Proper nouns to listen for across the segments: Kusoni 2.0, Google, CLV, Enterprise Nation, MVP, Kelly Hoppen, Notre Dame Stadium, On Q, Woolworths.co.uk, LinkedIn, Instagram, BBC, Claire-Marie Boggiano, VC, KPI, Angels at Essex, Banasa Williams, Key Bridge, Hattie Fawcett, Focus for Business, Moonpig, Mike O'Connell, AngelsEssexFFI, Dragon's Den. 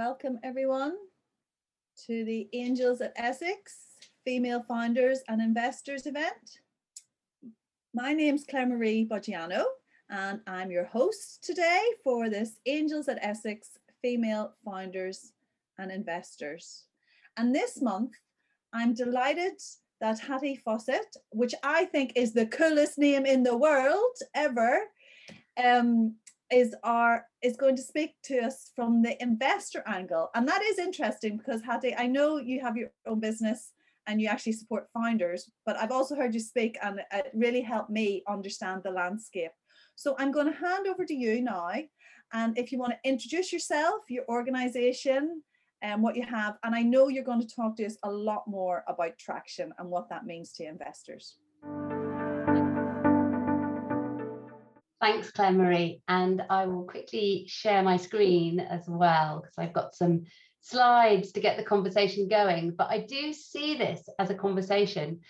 Welcome everyone to the Angels at Essex Female Founders and Investors event. My name's Claire-Marie Boggiano and I'm your host today for this Angels at Essex Female Founders and Investors. And this month I'm delighted that Hattie Fawcett, which I think is the coolest name in the world ever, is going to speak to us from the investor angle. And that is interesting because, Hattie, I know you have your own business and you actually support founders, but I've also heard you speak and it really helped me understand the landscape. So I'm going to hand over to you now. And if you want to introduce yourself, your organization, and what you have, and I know you're going to talk to us a lot more about traction and what that means to investors. Thanks, Claire-Marie, and I will quickly share my screen as well because I've got some slides to get the conversation going, but I do see this as a conversation.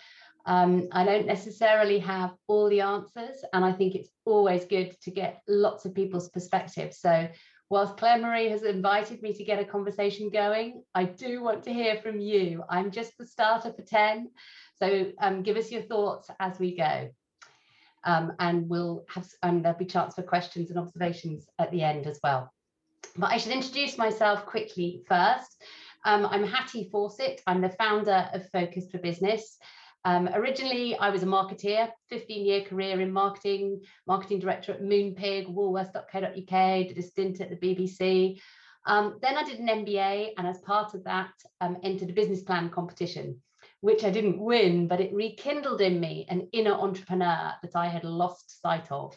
I don't necessarily have all the answers, and I think it's always good to get lots of people's perspectives. So whilst Claire-Marie has invited me to get a conversation going, I do want to hear from you. I'm just the starter for 10, so give us your thoughts as we go. And we'll have, there'll be chance for questions and observations at the end as well. But I should introduce myself quickly first. I'm Hattie Fawcett. I'm the founder of Focus for Business. Originally, I was a marketeer, 15-year career in marketing, marketing director at Moonpig, Woolworths.co.uk, did a stint at the BBC. Then I did an MBA, and as part of that, entered a business plan competition, which I didn't win, but it rekindled in me an inner entrepreneur that I had lost sight of.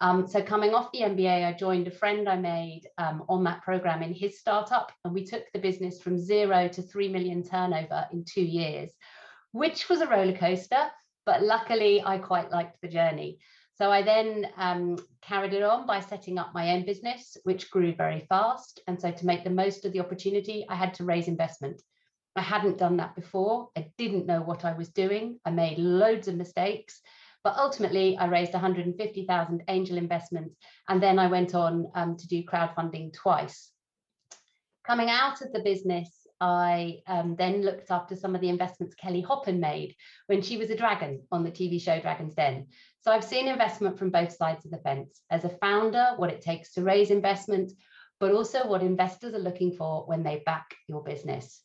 So coming off the MBA, I joined a friend I made on that program in his startup, and we took the business from 0 to 3 million turnover in 2 years, which was a roller coaster, but luckily I quite liked the journey. So I then carried it on by setting up my own business, which grew very fast. And so to make the most of the opportunity, I had to raise investment. I hadn't done that before. I didn't know what I was doing. I made loads of mistakes, but ultimately I raised 150,000 angel investments, and then I went on to do crowdfunding twice. Coming out of the business, I then looked after some of the investments Kelly Hoppen made when she was a dragon on the TV show Dragon's Den. So I've seen investment from both sides of the fence. As a founder, what it takes to raise investment, but also what investors are looking for when they back your business.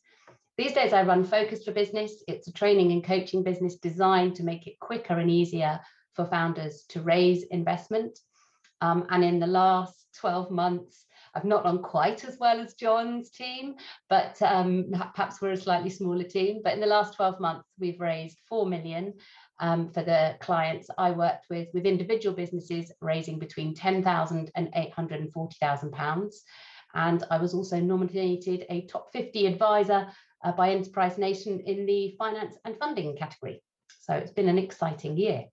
These days I run Focus for Business. It's a training and coaching business designed to make it quicker and easier for founders to raise investment. And in the last 12 months, I've not done quite as well as John's team, but perhaps we're a slightly smaller team. But in the last 12 months, we've raised 4 million for the clients I worked with individual businesses raising between £10,000 and £840,000. And I was also nominated a top 50 advisor by Enterprise Nation in the finance and funding category. So it's been an exciting year.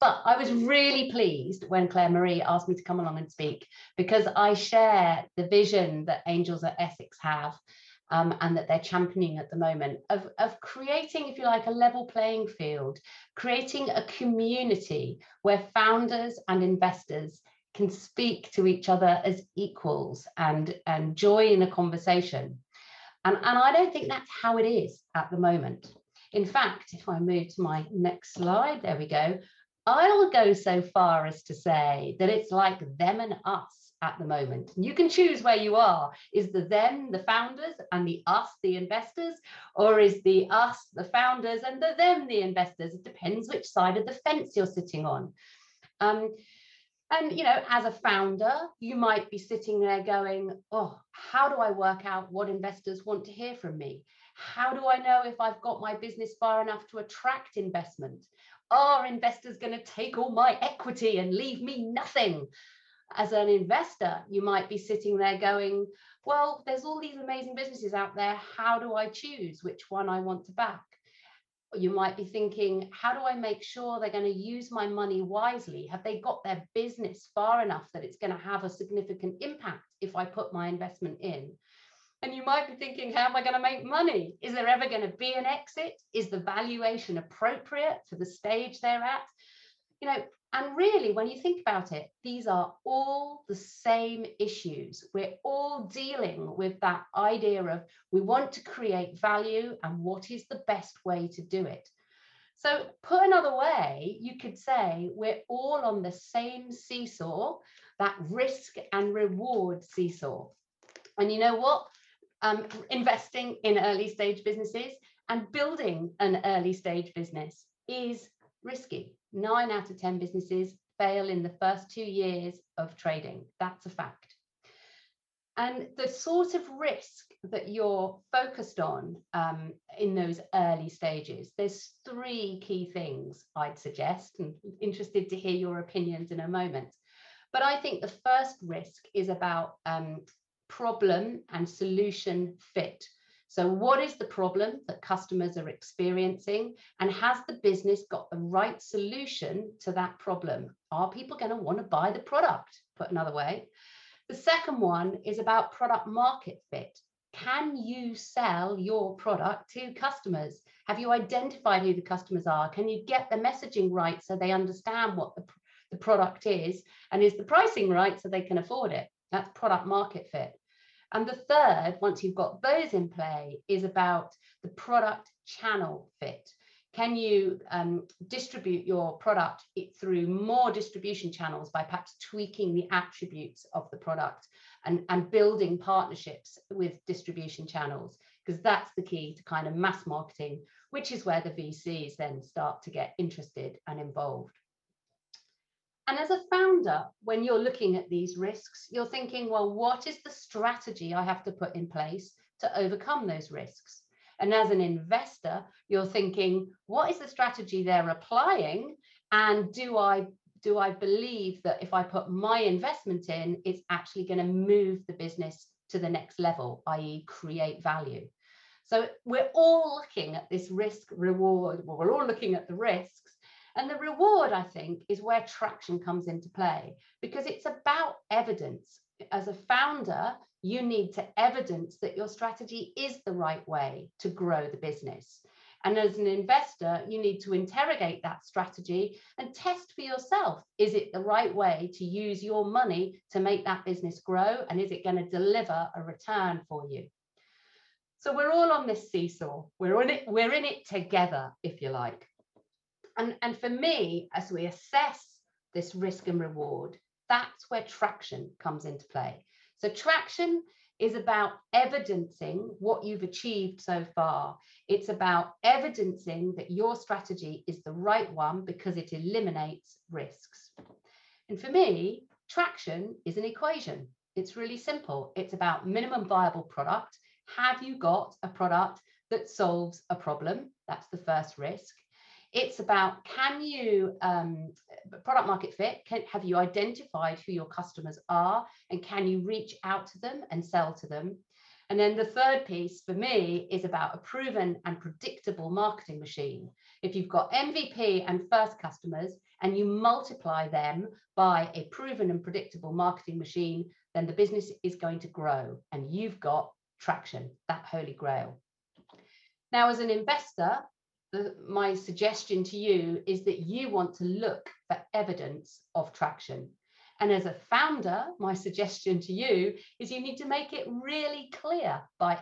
But I was really pleased when Claire-Marie asked me to come along and speak, because I share the vision that Angels at Essex have and that they're championing at the moment of creating, if you like, a level playing field, creating a community where founders and investors can speak to each other as equals and join a conversation. And I don't think that's how it is at the moment. In fact, if I move to my next slide, there we go. I'll go so far as to say that it's like them and us at the moment. You can choose where you are. Is the them, the founders, and the us, the investors? Or is the us, the founders, and the them, the investors? It depends which side of the fence you're sitting on. And, you know, as a founder, you might be sitting there going, oh, how do I work out what investors want to hear from me? How do I know if I've got my business far enough to attract investment? Are investors going to take all my equity and leave me nothing? As an investor, you might be sitting there going, well, there's all these amazing businesses out there. How do I choose which one I want to back? You might be thinking, how do I make sure they're going to use my money wisely? Have they got their business far enough that it's going to have a significant impact if I put my investment in? And you might be thinking, how am I going to make money? Is there ever going to be an exit? Is the valuation appropriate for the stage they're at? You know, And really, when you think about it, these are all the same issues. We're all dealing with that idea of we want to create value and what is the best way to do it. So put another way, you could say we're all on the same seesaw, that risk and reward seesaw. And you know what? Investing in early stage businesses and building an early stage business is risky. 9 out of 10 businesses fail in the first 2 years of trading. That's a fact. And the sort of risk that you're focused on in those early stages, there's 3 key things I'd suggest, and I'm interested to hear your opinions in a moment. But I think the first risk is about problem and solution fit. So what is the problem that customers are experiencing, and has the business got the right solution to that problem? Are people going to want to buy the product, put another way? The second one is about product market fit. Can you sell your product to customers? Have you identified who the customers are? Can you get the messaging right so they understand what the product is, and is the pricing right so they can afford it? That's product market fit. And the third, once you've got those in play, is about the product channel fit. Can you distribute your product through more distribution channels by perhaps tweaking the attributes of the product and building partnerships with distribution channels? Because that's the key to kind of mass marketing, which is where the VCs then start to get interested and involved. And as a founder, when you're looking at these risks, you're thinking, well, what is the strategy I have to put in place to overcome those risks? And as an investor, you're thinking, what is the strategy they're applying? And do I believe that if I put my investment in, it's actually going to move the business to the next level, i.e. create value? So we're all looking at this risk reward, well, we're all looking at the risks. And the reward, I think, is where traction comes into play, because it's about evidence. As a founder, you need to evidence that your strategy is the right way to grow the business. And as an investor, you need to interrogate that strategy and test for yourself. Is it the right way to use your money to make that business grow? And is it going to deliver a return for you? So we're all on this seesaw. We're in it together, if you like. And for me, as we assess this risk and reward, that's where traction comes into play. So traction is about evidencing what you've achieved so far. It's about evidencing that your strategy is the right one because it eliminates risks. And for me, traction is an equation. It's really simple. It's about minimum viable product. Have you got a product that solves a problem? That's the first risk. It's about, can you, product market fit, have you identified who your customers are, and can you reach out to them and sell to them? And then the third piece for me is about a proven and predictable marketing machine. If you've got MVP and first customers and you multiply them by a proven and predictable marketing machine, then the business is going to grow and you've got traction, that holy grail. Now, as an investor, my suggestion to you is that you want to look for evidence of traction. And as a founder, my suggestion to you is you need to make it really clear by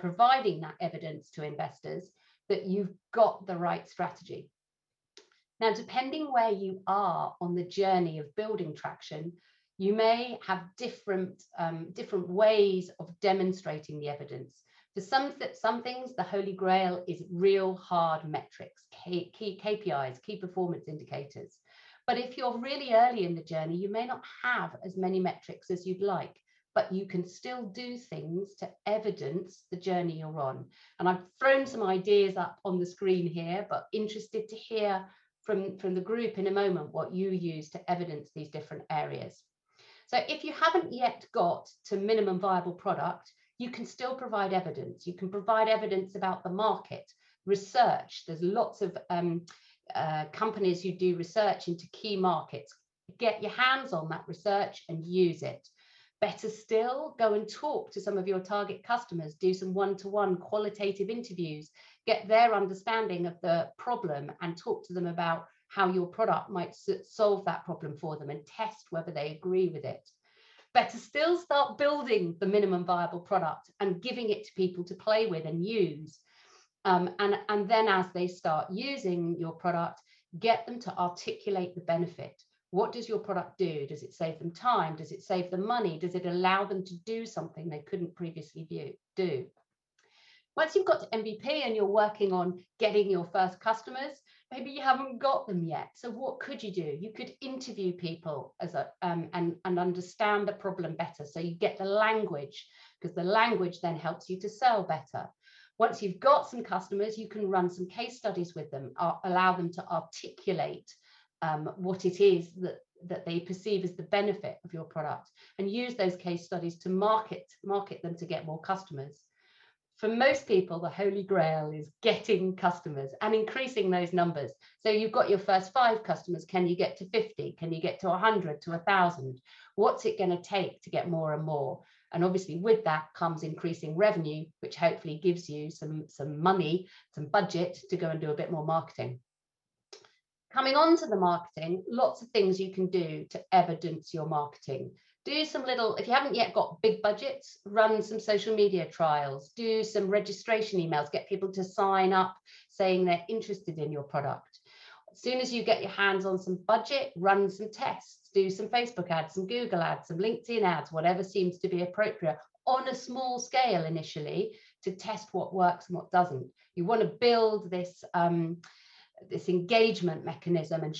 providing that evidence to investors that you've got the right strategy. Now, depending where you are on the journey of building traction, you may have different ways of demonstrating the evidence. For some things, the holy grail is real hard metrics, key KPIs, key performance indicators. But if you're really early in the journey, you may not have as many metrics as you'd like, but you can still do things to evidence the journey you're on. And I've thrown some ideas up on the screen here, but interested to hear from the group in a moment what you use to evidence these different areas. So if you haven't yet got to minimum viable product, you can still provide evidence. You can provide evidence about the market, research. There's lots of companies who do research into key markets. Get your hands on that research and use it. Better still, go and talk to some of your target customers, do some one-to-one qualitative interviews, get their understanding of the problem and talk to them about how your product might solve that problem for them and test whether they agree with it. Better still, start building the minimum viable product and giving it to people to play with and use. And then as they start using your product, get them to articulate the benefit. What does your product do? Does it save them time? Does it save them money? Does it allow them to do something they couldn't previously do? Once you've got to MVP and you're working on getting your first customers, maybe you haven't got them yet. So what could you do? You could interview people as a, and understand the problem better. So you get the language, because the language then helps you to sell better. Once you've got some customers, you can run some case studies with them, allow them to articulate what it is that they perceive as the benefit of your product, and use those case studies to market them to get more customers. For most people, the holy grail is getting customers and increasing those numbers. So you've got your first 5 customers. Can you get to 50? Can you get to 100, to 1,000? What's it going to take to get more and more? And obviously with that comes increasing revenue, which hopefully gives you some money, some budget to go and do a bit more marketing. Coming on to the marketing, lots of things you can do to evidence your marketing. Do some little, if you haven't yet got big budgets, run some social media trials, do some registration emails, get people to sign up saying they're interested in your product. As soon as you get your hands on some budget, run some tests, do some Facebook ads, some Google ads, some LinkedIn ads, whatever seems to be appropriate on a small scale initially to test what works and what doesn't. You want to build this engagement mechanism and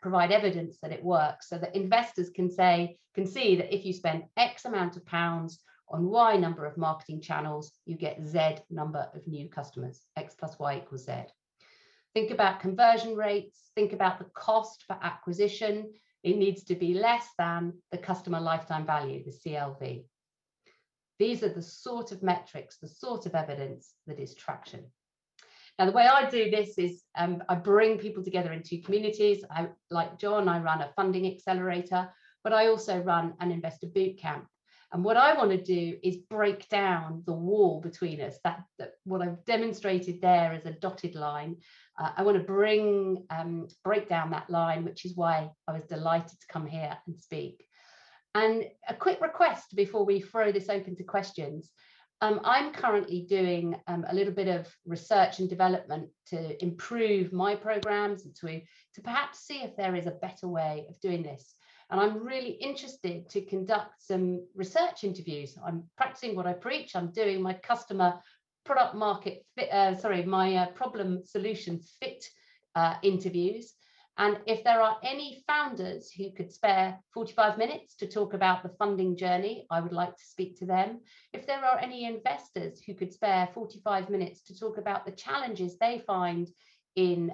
provide evidence that it works, so that investors can see that if you spend X amount of pounds on Y number of marketing channels, you get Z number of new customers. X plus Y equals Z. Think about conversion rates. Think about the cost for acquisition. It needs to be less than the customer lifetime value, the CLV. These are the sort of metrics, the sort of evidence that is traction. Now, the way I do this is I bring people together in 2 communities. Like John, I run a funding accelerator, but I also run an investor boot camp. And what I want to do is break down the wall between us. That what I've demonstrated there is a dotted line. I want to break down that line, which is why I was delighted to come here and speak. And a quick request before we throw this open to questions. I'm currently doing a little bit of research and development to improve my programs and to perhaps see if there is a better way of doing this. And I'm really interested to conduct some research interviews. I'm practicing what I preach. I'm doing my problem solution fit interviews. And if there are any founders who could spare 45 minutes to talk about the funding journey, I would like to speak to them. If there are any investors who could spare 45 minutes to talk about the challenges they find in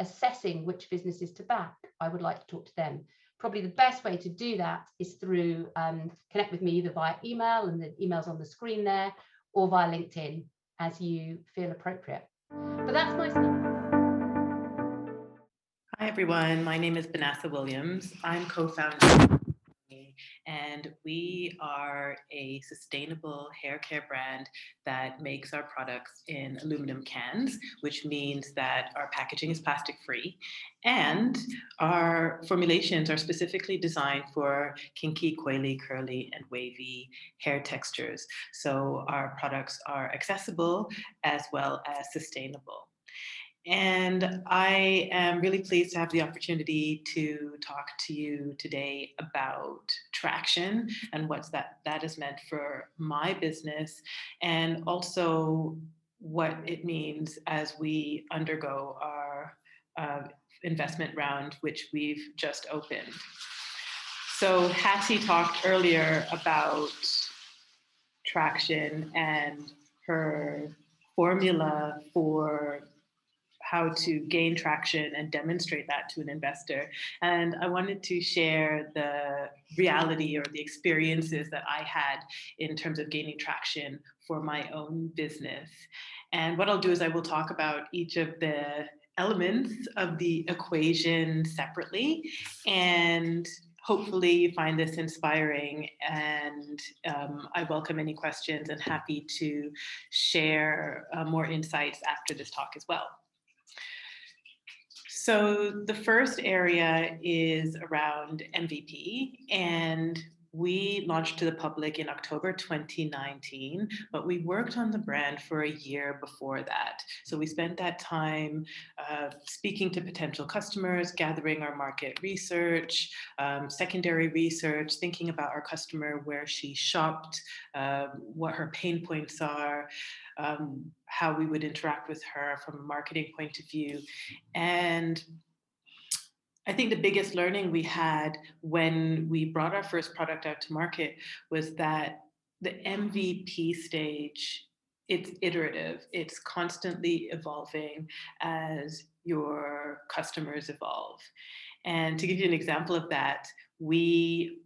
assessing which businesses to back, I would like to talk to them. Probably the best way to do that is through connect with me either via email, and the email's on the screen there, or via LinkedIn as you feel appropriate. But that's my stuff. Hi everyone, my name is Banasa Williams. I'm co-founder, and we are a sustainable hair care brand that makes our products in aluminum cans, which means that our packaging is plastic free, and our formulations are specifically designed for kinky, coily, curly, and wavy hair textures. So our products are accessible as well as sustainable. And I am really pleased to have the opportunity to talk to you today about traction and what that has meant for my business, and also what it means as we undergo our investment round, which we've just opened. So Hattie talked earlier about traction and her formula for how to gain traction and demonstrate that to an investor. And I wanted to share the reality or the experiences that I had in terms of gaining traction for my own business. And what I'll do is I will talk about each of the elements of the equation separately, and hopefully you find this inspiring, and I welcome any questions and happy to share more insights after this talk as well. So the first area is around MVP, and we launched to the public in October 2019, but we worked on the brand for a year before that. So we spent that time speaking to potential customers, gathering our market research, secondary research, thinking about our customer, where she shopped, what her pain points are, how we would interact with her from a marketing point of view. And I think the biggest learning we had when we brought our first product out to market was that the MVP stage, it's iterative, it's constantly evolving as your customers evolve. And to give you an example of that, we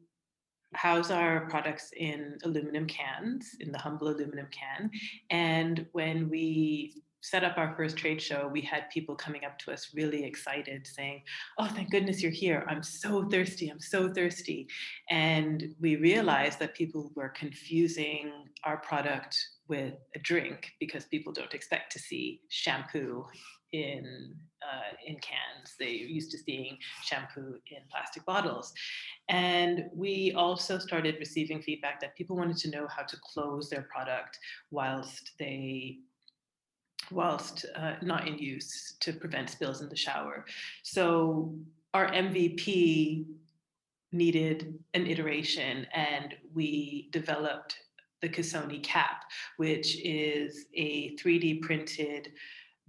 house our products in aluminum cans, in the humble aluminum can. And when we set up our first trade show, we had people coming up to us really excited saying, "Oh, thank goodness you're here. I'm so thirsty. I'm so thirsty." And we realized that people were confusing our product with a drink because people don't expect to see shampoo in cans. They're used to seeing shampoo in plastic bottles. And we also started receiving feedback that people wanted to know how to close their product whilst not in use to prevent spills in the shower. So our MVP needed an iteration, and we developed the Kusoni cap, which is a 3D printed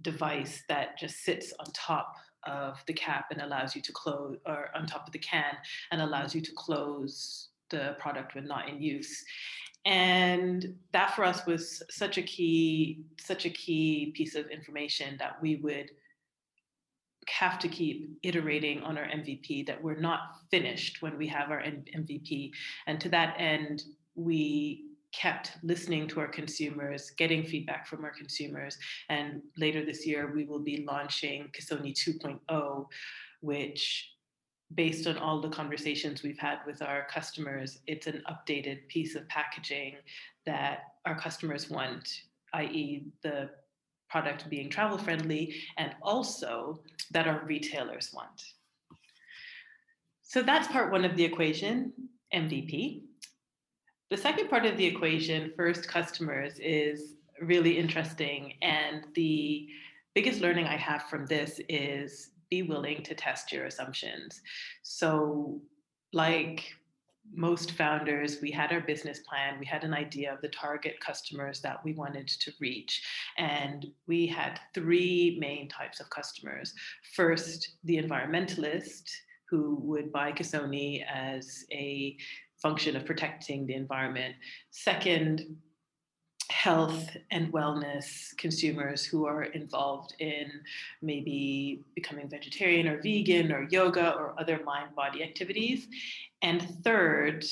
device that just sits on top of the cap and allows you to close, or on top of the can, and allows you to close the product when not in use. And that for us was such a key piece of information, that we would have to keep iterating on our MVP, that we're not finished when we have our MVP. And to that end, we kept listening to our consumers, getting feedback from our consumers. And later this year, we will be launching Kusoni 2.0, which, based on all the conversations we've had with our customers, it's an updated piece of packaging that our customers want, i.e. the product being travel friendly, and also that our retailers want. So that's part one of the equation, MVP. The second part of the equation, first customers, is really interesting. And the biggest learning I have from this is be willing to test your assumptions. So like most founders, we had our business plan, we had an idea of the target customers that we wanted to reach. And we had three main types of customers. First, the environmentalist, who would buy Kusoni as a function of protecting the environment. Second, health and wellness consumers who are involved in maybe becoming vegetarian or vegan or yoga or other mind-body activities. And third,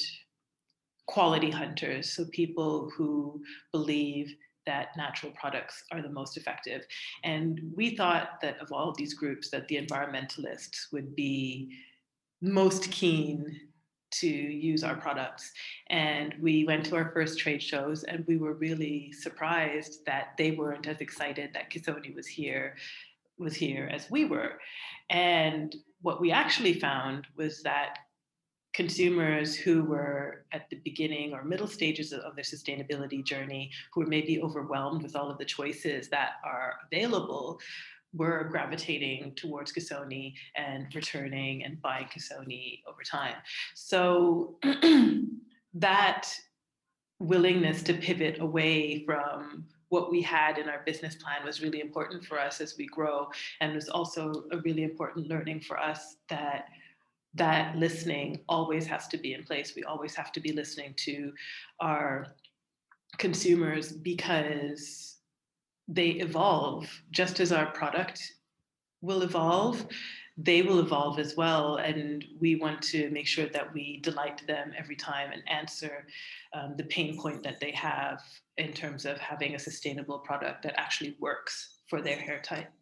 quality hunters, so people who believe that natural products are the most effective. And we thought that of all these groups, that the environmentalists would be most keen to use our products. And we went to our first trade shows, and we were really surprised that they weren't as excited that Kusoni was here as we were. And what we actually found was that consumers who were at the beginning or middle stages of their sustainability journey, who were maybe overwhelmed with all of the choices that are available, were gravitating towards Kusoni and returning and buying Kusoni over time. So that willingness to pivot away from what we had in our business plan was really important for us as we grow, and was also a really important learning for us that listening always has to be in place. We always have to be listening to our consumers, because they evolve. Just as our product will evolve, they will evolve as well. And we want to make sure that we delight them every time and answer the pain point that they have in terms of having a sustainable product that actually works for their hair type.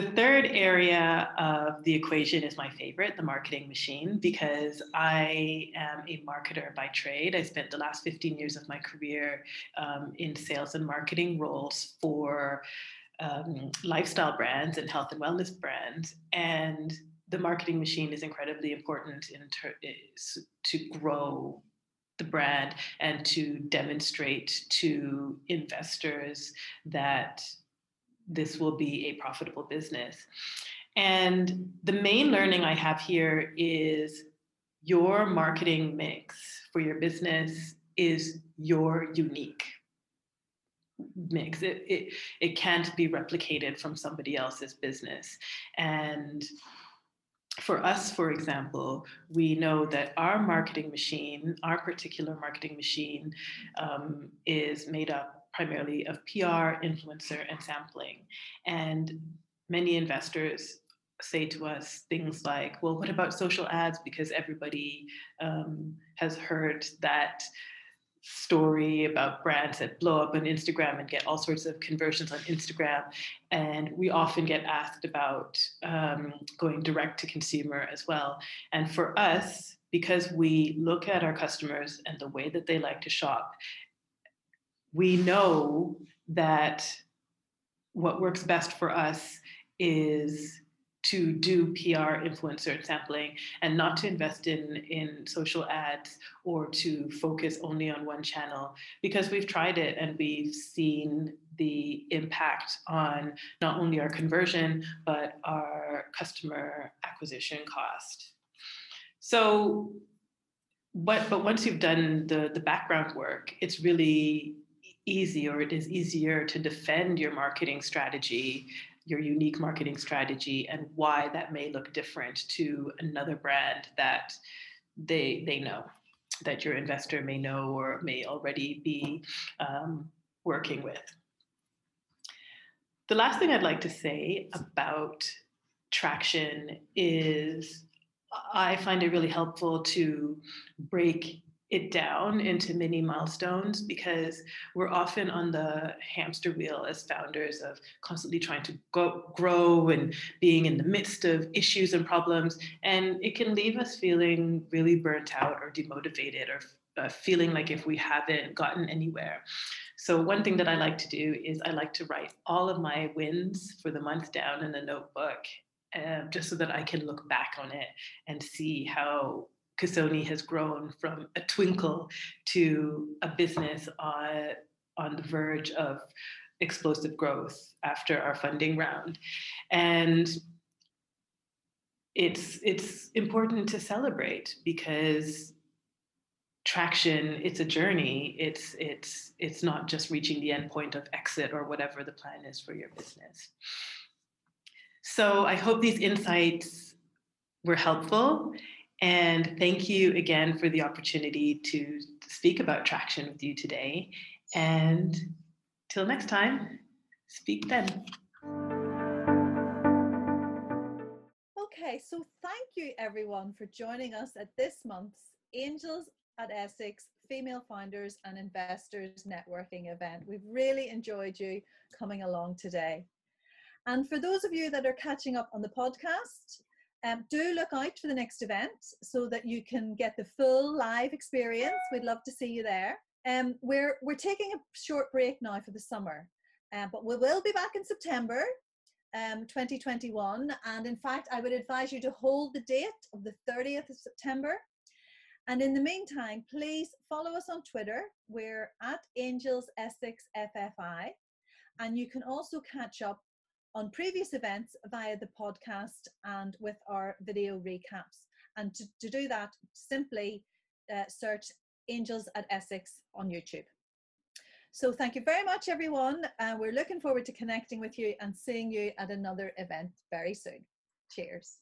The third area of the equation is my favorite, the marketing machine, because I am a marketer by trade. I spent the last 15 years of my career in sales and marketing roles for lifestyle brands and health and wellness brands, and the marketing machine is incredibly important to grow the brand and to demonstrate to investors that this will be a profitable business. And the main learning I have here is your marketing mix for your business is your unique mix. It can't be replicated from somebody else's business. And for us, for example, we know that our marketing machine, our particular marketing machine, is made up primarily of PR, influencer, and sampling. And many investors say to us things like, well, what about social ads? Because everybody has heard that story about brands that blow up on Instagram and get all sorts of conversions on Instagram. And we often get asked about going direct to consumer as well. And for us, because we look at our customers and the way that they like to shop, we know that what works best for us is to do PR, influencer, and sampling, and not to invest in social ads or to focus only on one channel, because we've tried it and we've seen the impact on not only our conversion, but our customer acquisition cost. So, but once you've done the background work, it's really easy, or it is easier, to defend your marketing strategy, your unique marketing strategy, and why that may look different to another brand that they know, that your investor may know or may already be working with. The last thing I'd like to say about traction is I find it really helpful to break it down into mini milestones, because we're often on the hamster wheel as founders of constantly trying to grow and being in the midst of issues and problems. And it can leave us feeling really burnt out or demotivated, or feeling like if we haven't gotten anywhere. So one thing that I like to do is I like to write all of my wins for the month down in a notebook, just so that I can look back on it and see how Kusoni has grown from a twinkle to a business on the verge of explosive growth after our funding round. And it's important to celebrate, because traction, it's a journey. It's not just reaching the end point of exit or whatever the plan is for your business. So I hope these insights were helpful. And thank you again for the opportunity to speak about traction with you today. And till next time, speak then. Okay, so thank you everyone for joining us at this month's Angels at Essex Female Founders and Investors Networking event. We've really enjoyed you coming along today. And for those of you that are catching up on the podcast, do look out for the next event so that you can get the full live experience. We'd love to see you there. We're taking a short break now for the summer, but we will be back in September 2021. And in fact, I would advise you to hold the date of the 30th of September. And in the meantime, please follow us on Twitter. We're at Angels Essex FFI. And you can also catch up on previous events via the podcast and with our video recaps. And to do that, simply search Angels at Essex on YouTube. So thank you very much, everyone. We're looking forward to connecting with you and seeing you at another event very soon. Cheers.